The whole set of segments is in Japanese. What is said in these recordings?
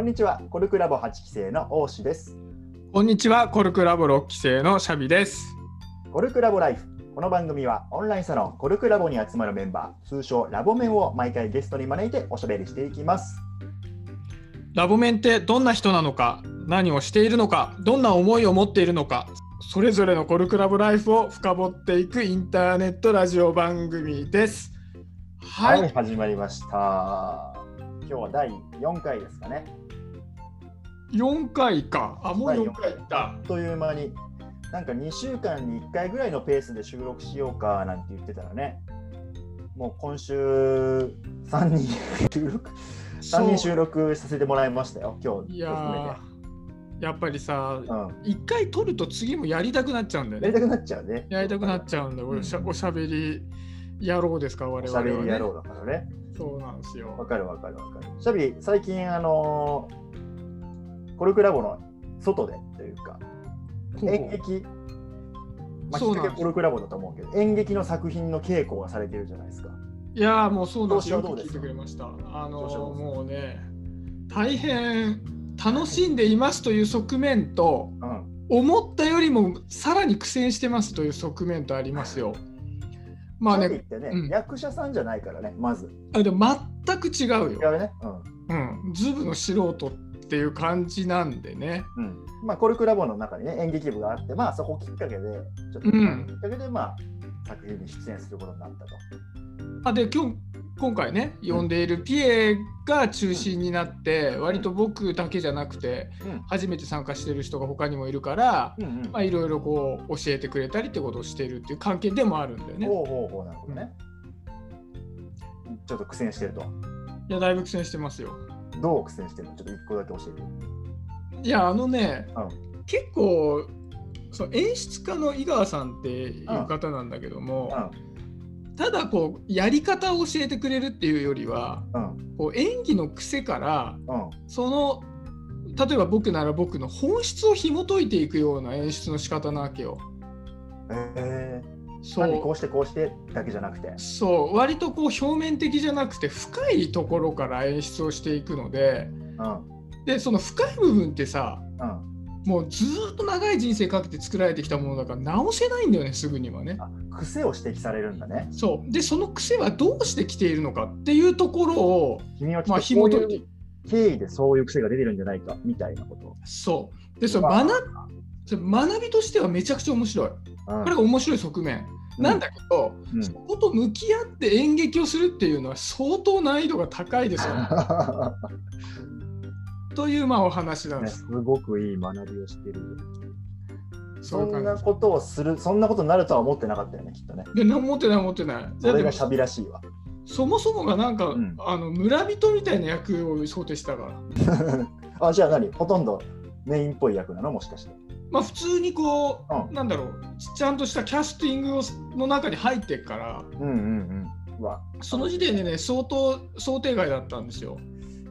こんにちは、コルクラボ8期生の大志です。こんにちは、コルクラボ6期生のシャビです。コルクラボライフ。この番組はオンラインサロンコルクラボに集まるメンバー、通称ラボメンを毎回ゲストに招いておしゃべりしていきます。ラボメンってどんな人なのか、何をしているのか、どんな思いを持っているのか、それぞれのコルクラボライフを深掘っていくインターネットラジオ番組です。はい、始まりました。今日は第4回ですかね。4回か。あ、もう4回いった。あっという間に。なんか2週間に1回ぐらいのペースで収録しようかなんて言ってたらね、もう今週3人収録させてもらいましたよ、今日含めて。やっぱりさ、1回撮ると次もやりたくなっちゃうんだよね。やりたくなっちゃうね。やりたくなっちゃうんだよ、おしゃべり野郎ですか、我々はね。おしゃべり野郎だからね。そうなんですよ。わかる。シャビ、最近コルクラボの外でというか、演劇、まあ、きっかけはコルクラボだと思うけど、演劇の作品の稽古がされてるじゃないですか。いやー、もうそうなんですよ。聞いてくれました。もうね、大変楽しんでいますという側面と、思ったよりもさらに苦戦してますという側面とありますよ。まあね、ってね、役者さんじゃないからね、まず。あ、でも全く違うよ。違うね。ズブの素人っていう感じなんでね、まあ、コルクラボの中にね演劇部があって、まあ、そこきっかけでちょっときっかけで、まあ、作品に出演することになったと。あ、で今回ね呼んでいるピエが中心になって、割と僕だけじゃなくて、初めて参加してる人が他にもいるから、まあ、いろいろこう教えてくれたりってことをしてるっていう関係でもあるんだよね。なるほどね。ちょっと苦戦してると。いや、だいぶ苦戦してますよ。どう苦戦してるの？ちょっと1個だけ教えて。いや、結構その演出家の井川さんっていう方なんだけども、ただこうやり方を教えてくれるっていうよりは、こう演技の癖から、その例えば僕なら僕の本質を紐解いていくような演出の仕方なわけよ。そう、こうしてだけじゃなくて、そう、割とこう表面的じゃなくて深いところから演出をしていくので、でその深い部分ってさ、もうずっと長い人生かけて作られてきたものだから直せないんだよね、すぐにはね。あ、癖を指摘されるんだね。そうで、その癖はどうしてきているのかっていうところを、まあ、紐解いていく経緯でそういう癖が出てるんじゃないかみたいなこと。そうで、その学びとしてはめちゃくちゃ面白い。これが面白い側面なんだけど、そこと向き合って演劇をするっていうのは相当難易度が高いですよね。という、まあ、お話なんです、ね。すごくいい学びをしてる。そんなことになるとは思ってなかったよね、きっとね。いや、思ってない。それがシャビらしいわ。そもそもがなんか、村人みたいな役を想定したから。あ、じゃあ何？ほとんどメインっぽい役なの、もしかして。まあ、普通にこう、なんだろう、ちゃんとしたキャスティングの中に入ってっから、その時点でね、相当想定外だったんですよ。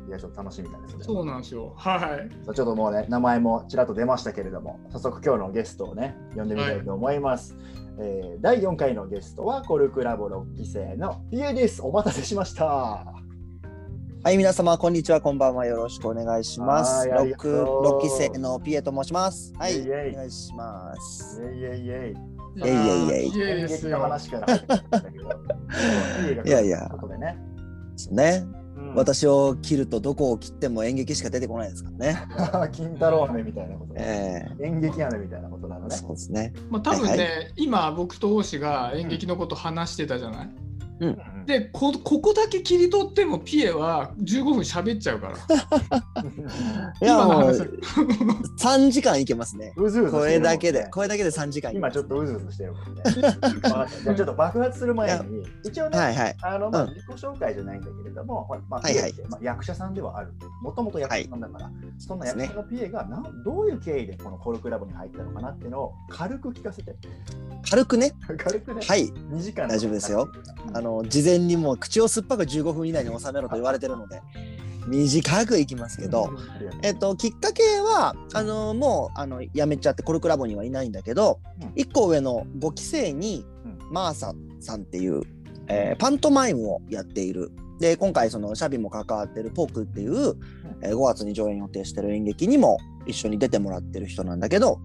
いや、ちょっと楽しみなんですね。そうなんですよ。はい。ちょっともうね、名前もちらっと出ましたけれども、早速今日のゲストをね、呼んでみたいと思います。第4回のゲストは、コルクラボ6期生のピエです。お待たせしました。はい、皆様こんにちは、こんばんは、よろしくお願いします。6期生のピエと申します。はい、お願いします。演劇の話から入ってきたけど、いや、私を切るとどこを切っても演劇しか出てこないですからね。金太郎飴みたいなこと、演劇飴みたいなことなのね。そうですね。まあ、多分ね、今僕と大志が演劇のこと話してたじゃない。で、ここだけ切り取ってもピエは15分喋っちゃうから。いや、もう3時間いけますね。これだけで3時間いけます。今ちょっとうずうずしてるもんね。ちょっと爆発する前に、一応ね、自己紹介じゃないんだけれども、ピエって役者さんではある。もともと役者さんだから、そんな役者のピエがどういう経緯でこのコルクラボに入ったのかなっていうのを軽く聞かせて。軽くね。はい。2時間大丈夫ですよ。事前にもう口を酸っぱく15分以内に収めろと言われてるので短くいきますけど、きっかけはもう辞めちゃってコルクラボにはいないんだけど、1個上の5期生にマーサさんっていうパントマイムをやっている。で今回そのシャビも関わってるポークっていう、5月に上演予定してる演劇にも一緒に出てもらってる人なんだけど、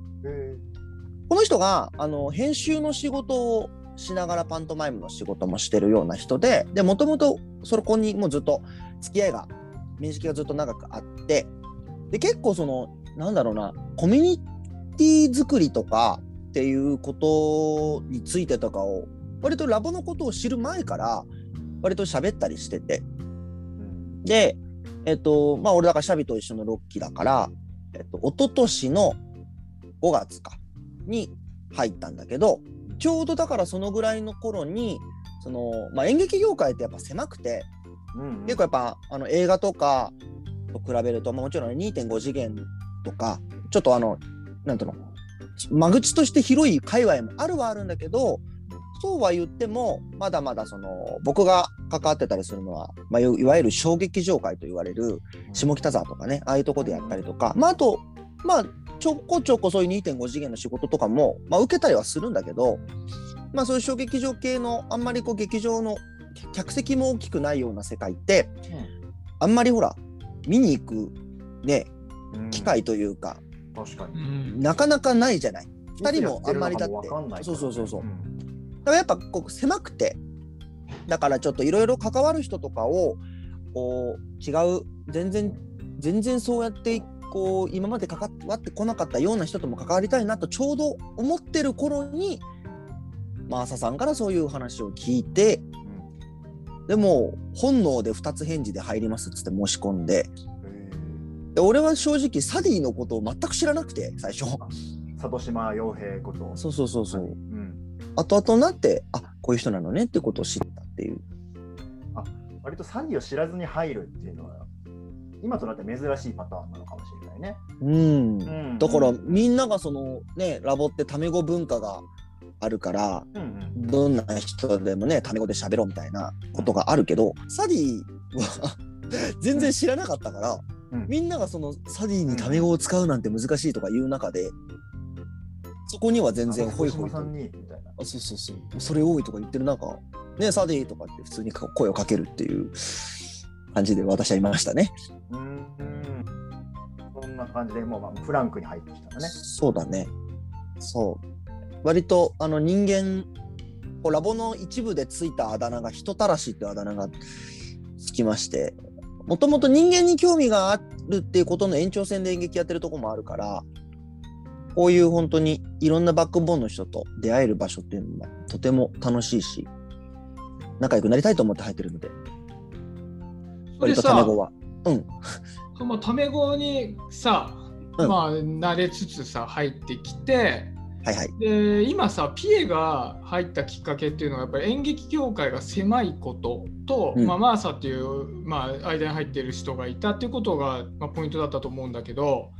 この人が編集の仕事をしながらパントマイムの仕事もしてるような人で、もともとそこにもうずっと付き合いが面識がずっと長くあって、で結構そのなんだろうな、コミュニティ作りとかっていうことについてとかを割とラボのことを知る前から割と喋ったりしてて、でまあ俺だからシャビと一緒の6期だから一昨年の5月かに入ったんだけど、ちょうどだからそのぐらいの頃にその、まあ、演劇業界ってやっぱ狭くて、結構やっぱ映画とかと比べると、まあ、もちろん 2.5 次元とかちょっとなんていうの間口として広い界隈もあるはあるんだけど、そうは言ってもまだまだその僕が関わってたりするのは、まあ、いわゆる小劇場界と言われる下北沢とかね、ああいうとこでやったりとか、まあ、あとまあちょこちょこそういう 2.5 次元の仕事とかも、まあ、受けたりはするんだけど、まあ、そういう小劇場系のあんまりこう劇場の客席も大きくないような世界って、あんまりほら見に行く、ね、機会というか、確かになかなかないじゃない。2人もあんまりだってそうそうそうそう、だからやっぱこう狭くて、だからちょっといろいろ関わる人とかをこう違う全然そうやってこう今まで関わってこなかったような人とも関わりたいなとちょうど思ってる頃に、まあ、朝さんからそういう話を聞いて、でも本能で2つ返事で入りますっつって申し込んで、で俺は正直サディのことを全く知らなくて、最初里島洋平こと、そうそうそうそう、後々になってあこういう人なのねってことを知ったっていう。あ、割とサディを知らずに入るっていうのは今となって珍しいパターンなのかもしれないね。だからみんながそのね、ラボってタメ語文化があるから、どんな人でもねタメ語で喋ろうみたいなことがあるけど、サディは全然知らなかったから、みんながそのサディにタメ語を使うなんて難しいとかいう中で、そこには全然ホイホイと、そうそうそう、それ多いとか言ってる中ね、サディとかって普通に声をかけるっていう感じで私はいましたね。そんな感じでもうまあフランクに入ってきたね。そうだね。そう。割と人間こうラボの一部でついたあだ名が人たらしっていうあだ名がつきまして、もともと人間に興味があるっていうことの延長線で演劇やってるとこもあるから、こういう本当にいろんなバックボーンの人と出会える場所っていうのはとても楽しいし、仲良くなりたいと思って入ってるので、割とタメ語はタメ語にさ、まあ慣れつつさ入ってきて、で今さピエが入ったきっかけっていうのはやっぱり演劇業界が狭いことと、まあ、マーサっていう、まあ、間に入ってる人がいたっていうことが、まあ、ポイントだったと思うんだけど、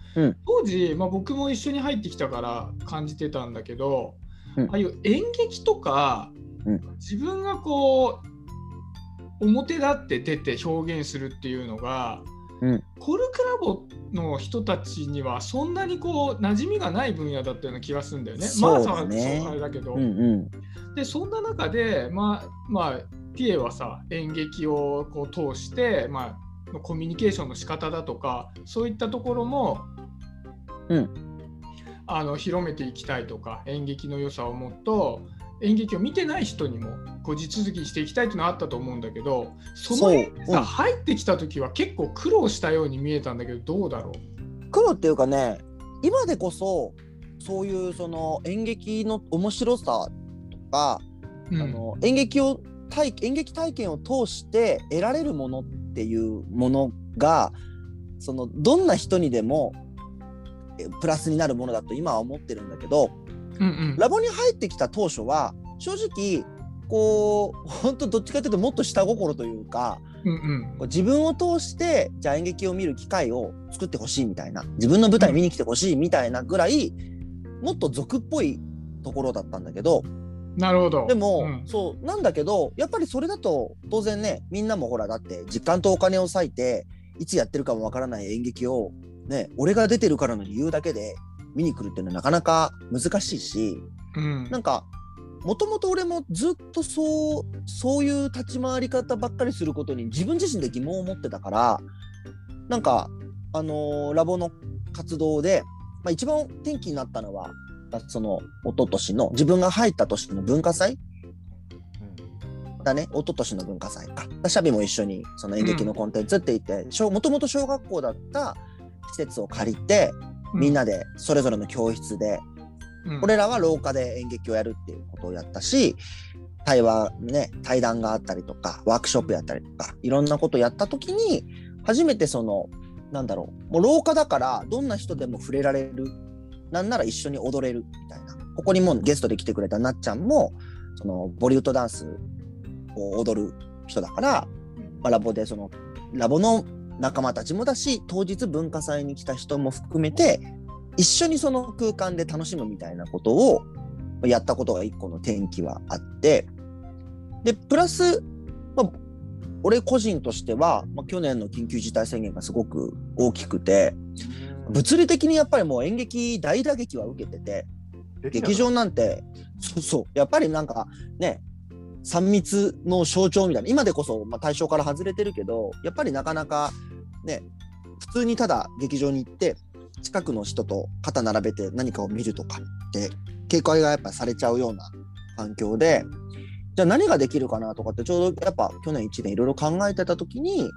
当時、まあ、僕も一緒に入ってきたから感じてたんだけど、ああいう演劇とか、自分がこう表立って出て表現するっていうのが、コルクラボの人たちにはそんなにこう馴染みがない分野だったような気がするんだよね。マーサはそうあれだけど、でそんな中で、ピエはさ演劇をこう通して、まあ、コミュニケーションの仕方だとかそういったところも、広めていきたいとか、演劇の良さをもっと演劇を見てない人にも地続きにしていきたいというのはあったと思うんだけど、その辺さ入ってきた時は結構苦労したように見えたんだけど、どうだろう。苦労っていうかね、今でこそそういうその演劇の面白さとか、演劇体験を通して得られるものっていうものがそのどんな人にでもプラスになるものだと今は思ってるんだけど、ラボに入ってきた当初は正直こう本当どっちかというともっと下心というか、自分を通してじゃあ演劇を見る機会を作ってほしいみたいな、自分の舞台見に来てほしいみたいなぐらい、もっと俗っぽいところだったんだけど、でも、そうなんだけどやっぱりそれだと当然ね、みんなもほらだって時間とお金を割いていつやってるかもわからない演劇をね、俺が出てるからの理由だけで見に来るっていうのはなかなか難しいし、なんかもともと俺もずっとそういう立ち回り方ばっかりすることに自分自身で疑問を持ってたから、なんかラボの活動で、まあ、一番転機になったのはその一昨年の自分が入った年の文化祭だね、一昨年の文化祭か、シャビも一緒にその演劇のコンテンツって言って、もともと小学校だった施設を借りて、みんなでそれぞれの教室で、俺らは廊下で演劇をやるっていうことをやったし、対話ね、対談があったりとかワークショップやったりとかいろんなことやった時に初めてそのなんだろう、もう廊下だからどんな人でも触れられる、なんなら一緒に踊れるみたいな。ここにもゲストで来てくれたなっちゃんもそのボリウッドダンスを踊る人だから、まあ、ラボでそのラボの仲間たちもだし当日文化祭に来た人も含めて一緒にその空間で楽しむみたいなことをやったことが一個の転機はあって、でプラス、まあ、俺個人としては、まあ、去年の緊急事態宣言がすごく大きくて物理的にやっぱりもう演劇大打撃は受けてて、劇場なんてそうやっぱりなんかね3密の象徴みたいな、今でこそ、まあ、対象から外れてるけどやっぱりなかなかね普通にただ劇場に行って近くの人と肩並べて何かを見るとかって警戒がやっぱされちゃうような環境で、じゃあ何ができるかなとかってちょうどやっぱ去年1年いろいろ考えてた時に、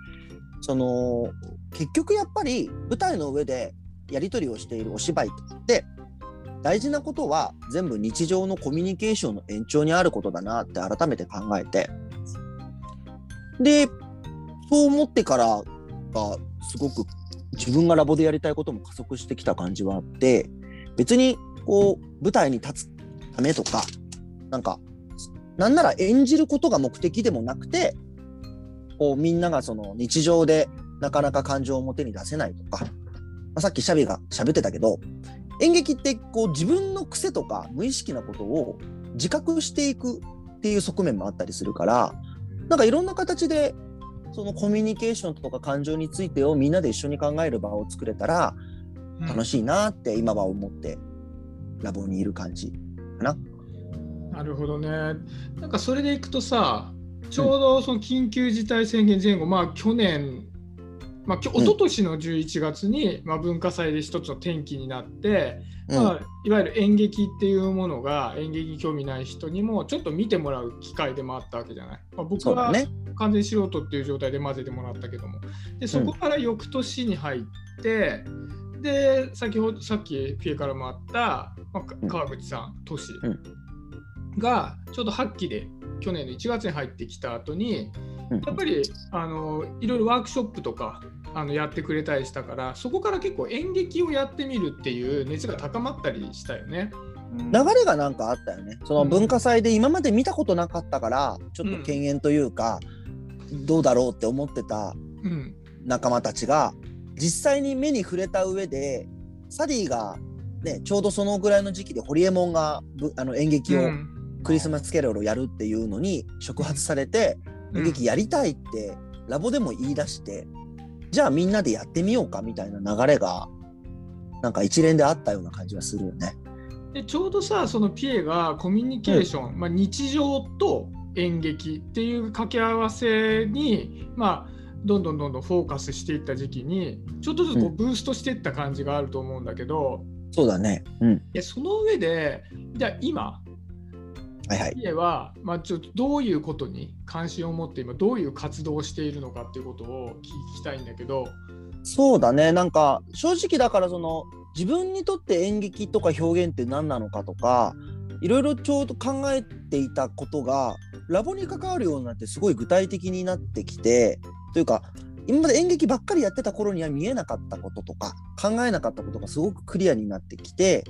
その結局やっぱり舞台の上でやり取りをしているお芝居って大事なことは全部日常のコミュニケーションの延長にあることだなって改めて考えて、でそう思ってからがすごく自分がラボでやりたいことも加速してきた感じはあって、別にこう舞台に立つためとかなんかなんなら演じることが目的でもなくて、こうみんながその日常でなかなか感情を表に出せないとか、まあ、さっきシャビが喋ってたけど演劇ってこう自分の癖とか無意識なことを自覚していくっていう側面もあったりするから、なんかいろんな形でそのコミュニケーションとか感情についてをみんなで一緒に考える場を作れたら楽しいなって今は思ってラボにいる感じかな。なるほどね。なんかそれでいくとさ、ちょうどその緊急事態宣言前後、まあ去年、まあ、おととしの11月に、まあ、文化祭で一つの転機になって、まあ、いわゆる演劇っていうものが演劇に興味ない人にもちょっと見てもらう機会でもあったわけじゃない、まあ、僕は完全素人っていう状態で混ぜてもらったけども、でそこから翌年に入って、でさっきピエからもあった、まあ、川口さん都市がちょうど8期で去年の1月に入ってきた後にやっぱりいろいろワークショップとかやってくれたりしたから、そこから結構演劇をやってみるっていう熱が高まったりしたよね。流れがなんかあったよね。その文化祭で今まで見たことなかったから、ちょっと敬遠というか、どうだろうって思ってた仲間たちが実際に目に触れた上で、サディが、ね、ちょうどそのぐらいの時期でホリエモンが演劇をクリスマスキャロルをやるっていうのに触発されて、演劇やりたいってラボでも言い出して、じゃあみんなでやってみようかみたいな流れがなんか一連であったような感じがするよね。でちょうどさ、そのピエがコミュニケーション、まあ、日常と演劇っていう掛け合わせに、まあ、どんどんフォーカスしていった時期にちょっとずつこうブーストしていった感じがあると思うんだけど、そうだね、でその上でじゃあ今ピエは、まあ、ちょっとどういうことに関心を持って今どういう活動をしているのかっていうことを聞きたいんだけど。そうだね、なんか正直だからその自分にとって演劇とか表現って何なのかとかいろいろちょうど考えていたことがラボに関わるようになってすごい具体的になってきて、というか今まで演劇ばっかりやってた頃には見えなかったこととか考えなかったことがすごくクリアになってきて、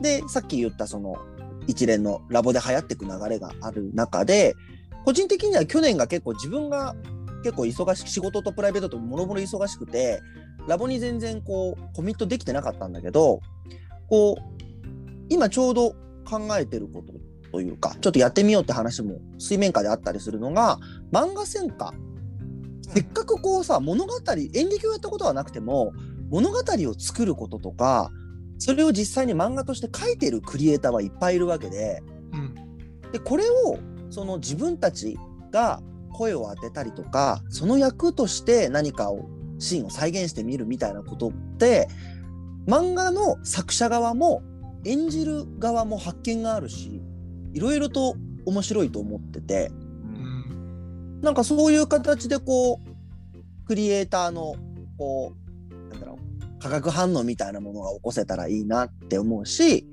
でさっき言ったその一連のラボで流行っていく流れがある中で、個人的には去年が結構自分が結構忙しく、仕事とプライベートともろもろ忙しくてラボに全然こうコミットできてなかったんだけど、こう今ちょうど考えてることというかちょっとやってみようって話も水面下であったりするのが漫画専科。せっかくこうさ物語、演劇をやったことはなくても物語を作ることとかそれを実際に漫画として描いているクリエイターはいっぱいいるわけで、でこれをその自分たちが声を当てたりとか、その役として何かをシーンを再現してみるみたいなことって漫画の作者側も演じる側も発見があるし、いろいろと面白いと思ってて、なんかそういう形でこうクリエイターのこうなんだろう、化学反応みたいなものが起こせたらいいなって思うし、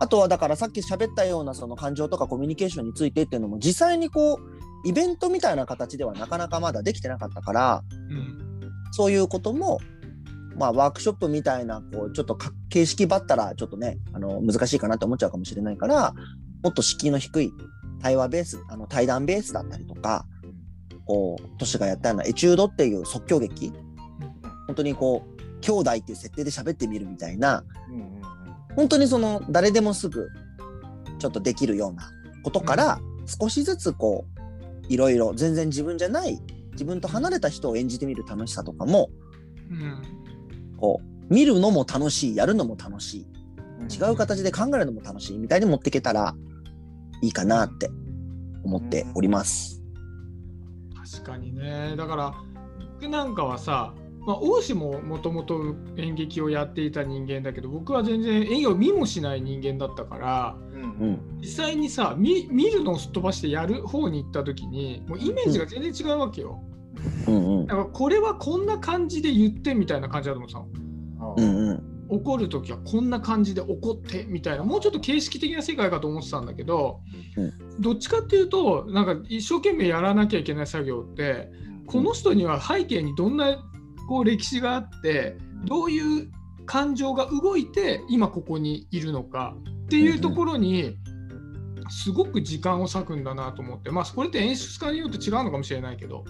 あとはだからさっき喋ったようなその感情とかコミュニケーションについてっていうのも実際にこうイベントみたいな形ではなかなかまだできてなかったから、そういうこともまあワークショップみたいなこうちょっと形式ばったらちょっとね難しいかなって思っちゃうかもしれないから、もっと敷居の低い対話ベース、対談ベースだったりとか、こうトシがやったようなエチュードっていう即興劇、本当にこう兄弟っていう設定で喋ってみるみたいな、本当にその誰でもすぐちょっとできるようなことから少しずつこういろいろ全然自分じゃない自分と離れた人を演じてみる楽しさとかも、こう見るのも楽しい、やるのも楽しい、違う形で考えるのも楽しいみたいに持っていけたらいいかなって思っております。確かにね。だから僕なんかはさ、王子ももともと演劇をやっていた人間だけど、僕は全然演技を見もしない人間だったから、実際にさ 見るのをすっ飛ばしてやる方に行った時にもうイメージが全然違うわけよ、だからこれはこんな感じで言ってみたいな感じだと思ってたの、怒る時はこんな感じで怒ってみたいな、もうちょっと形式的な世界かと思ってたんだけど、どっちかっていうとなんか一生懸命やらなきゃいけない作業ってこの人には背景にどんなこう歴史があってどういう感情が動いて今ここにいるのかっていうところにすごく時間を割くんだなと思って、これって演出家によって違うのかもしれないけど、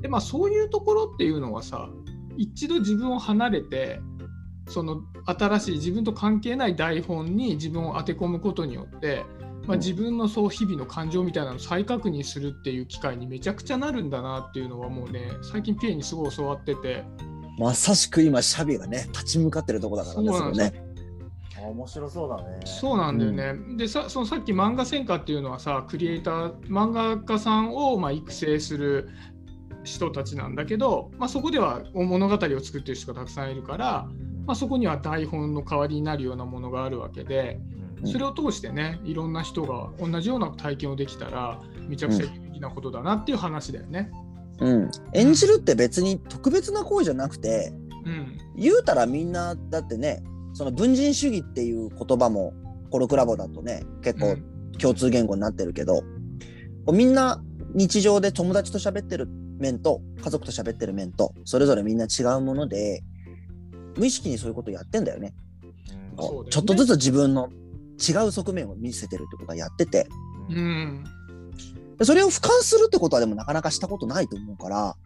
でそういうところっていうのはさ、一度自分を離れてその新しい自分と関係ない台本に自分を当て込むことによって、自分のそう日々の感情みたいなのを再確認するっていう機会にめちゃくちゃなるんだなっていうのはもうね、最近ピエにすごい教わってて、まさしく今シャビがね立ち向かってるとこだからね。そうですね。面白そうだね。そうなんだよね、でさっき漫画専科っていうのはさ、クリエイター漫画家さんを育成する人たちなんだけど、そこでは物語を作ってる人がたくさんいるから、そこには台本の代わりになるようなものがあるわけで、それを通してねいろんな人が同じような体験をできたらめちゃくちゃ有意義なことだなっていう話だよね、演じるって別に特別な行為じゃなくて、言うたらみんなだってね、その文人主義っていう言葉もコロクラボだとね結構共通言語になってるけど、みんな日常で友達と喋ってる面と家族と喋ってる面とそれぞれみんな違うもので、無意識にそういうことをやってんだよね、そうだよね。ちょっとずつ自分の違う側面を見せてるってことはやってて、それを俯瞰するってことはでもなかなかしたことないと思うから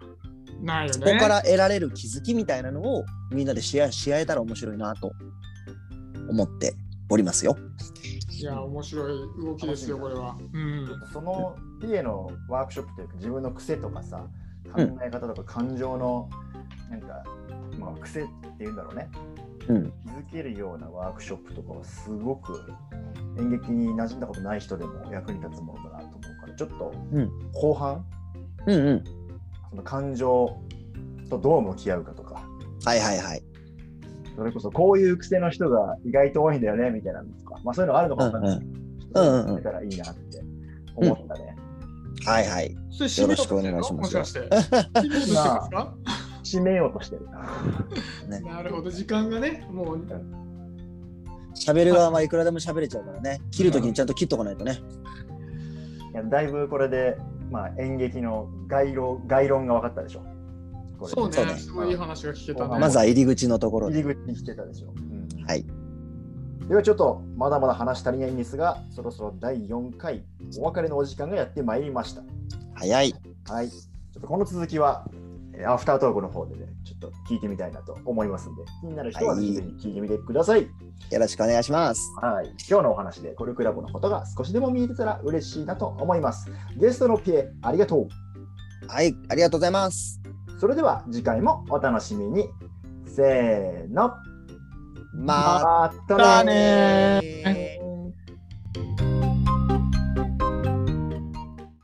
ないよね。そこから得られる気づきみたいなのをみんなでシェアし合えたら面白いなと思っておりますよ。いや面白い動きですよこれは、そのピエのワークショップというか自分の癖とかさ考え方とか感情のなんか、癖っていうんだろうね、気づけるようなワークショップとかはすごく演劇に馴染んだことない人でも役に立つものだなと思うから、ちょっと後半、その感情とどう向き合うかとか、それこそこういう癖の人が意外と多いんだよねみたいなのとか、そういうのあるのかもしれないけど、見たらいいなって思ったね、よろしくお願いしますよ。締めようとしてるな、なるほど。時間がねもう喋る側はいくらでも喋れちゃうからね、切るときにちゃんと切っとかないとね、いやだいぶこれで、演劇の概論が分かったでしょこれ。そうね、すごいいい話が聞けたね。まずは入り口のところで入り口に聞けたでしょ、ではちょっとまだまだ話足りないんですが、そろそろ第4回お別れのお時間がやってまいりました。早い、ちょっとこの続きはアフタートークの方でね、ちょっと聞いてみたいなと思いますんで、気になる人はぜひ聞いてみてください。よろしくお願いします。今日のお話でコルクラボのことが少しでも見えてたら嬉しいなと思います。ゲストのピエ、ありがとう。ありがとうございます。それでは次回もお楽しみに。せーの。またねー。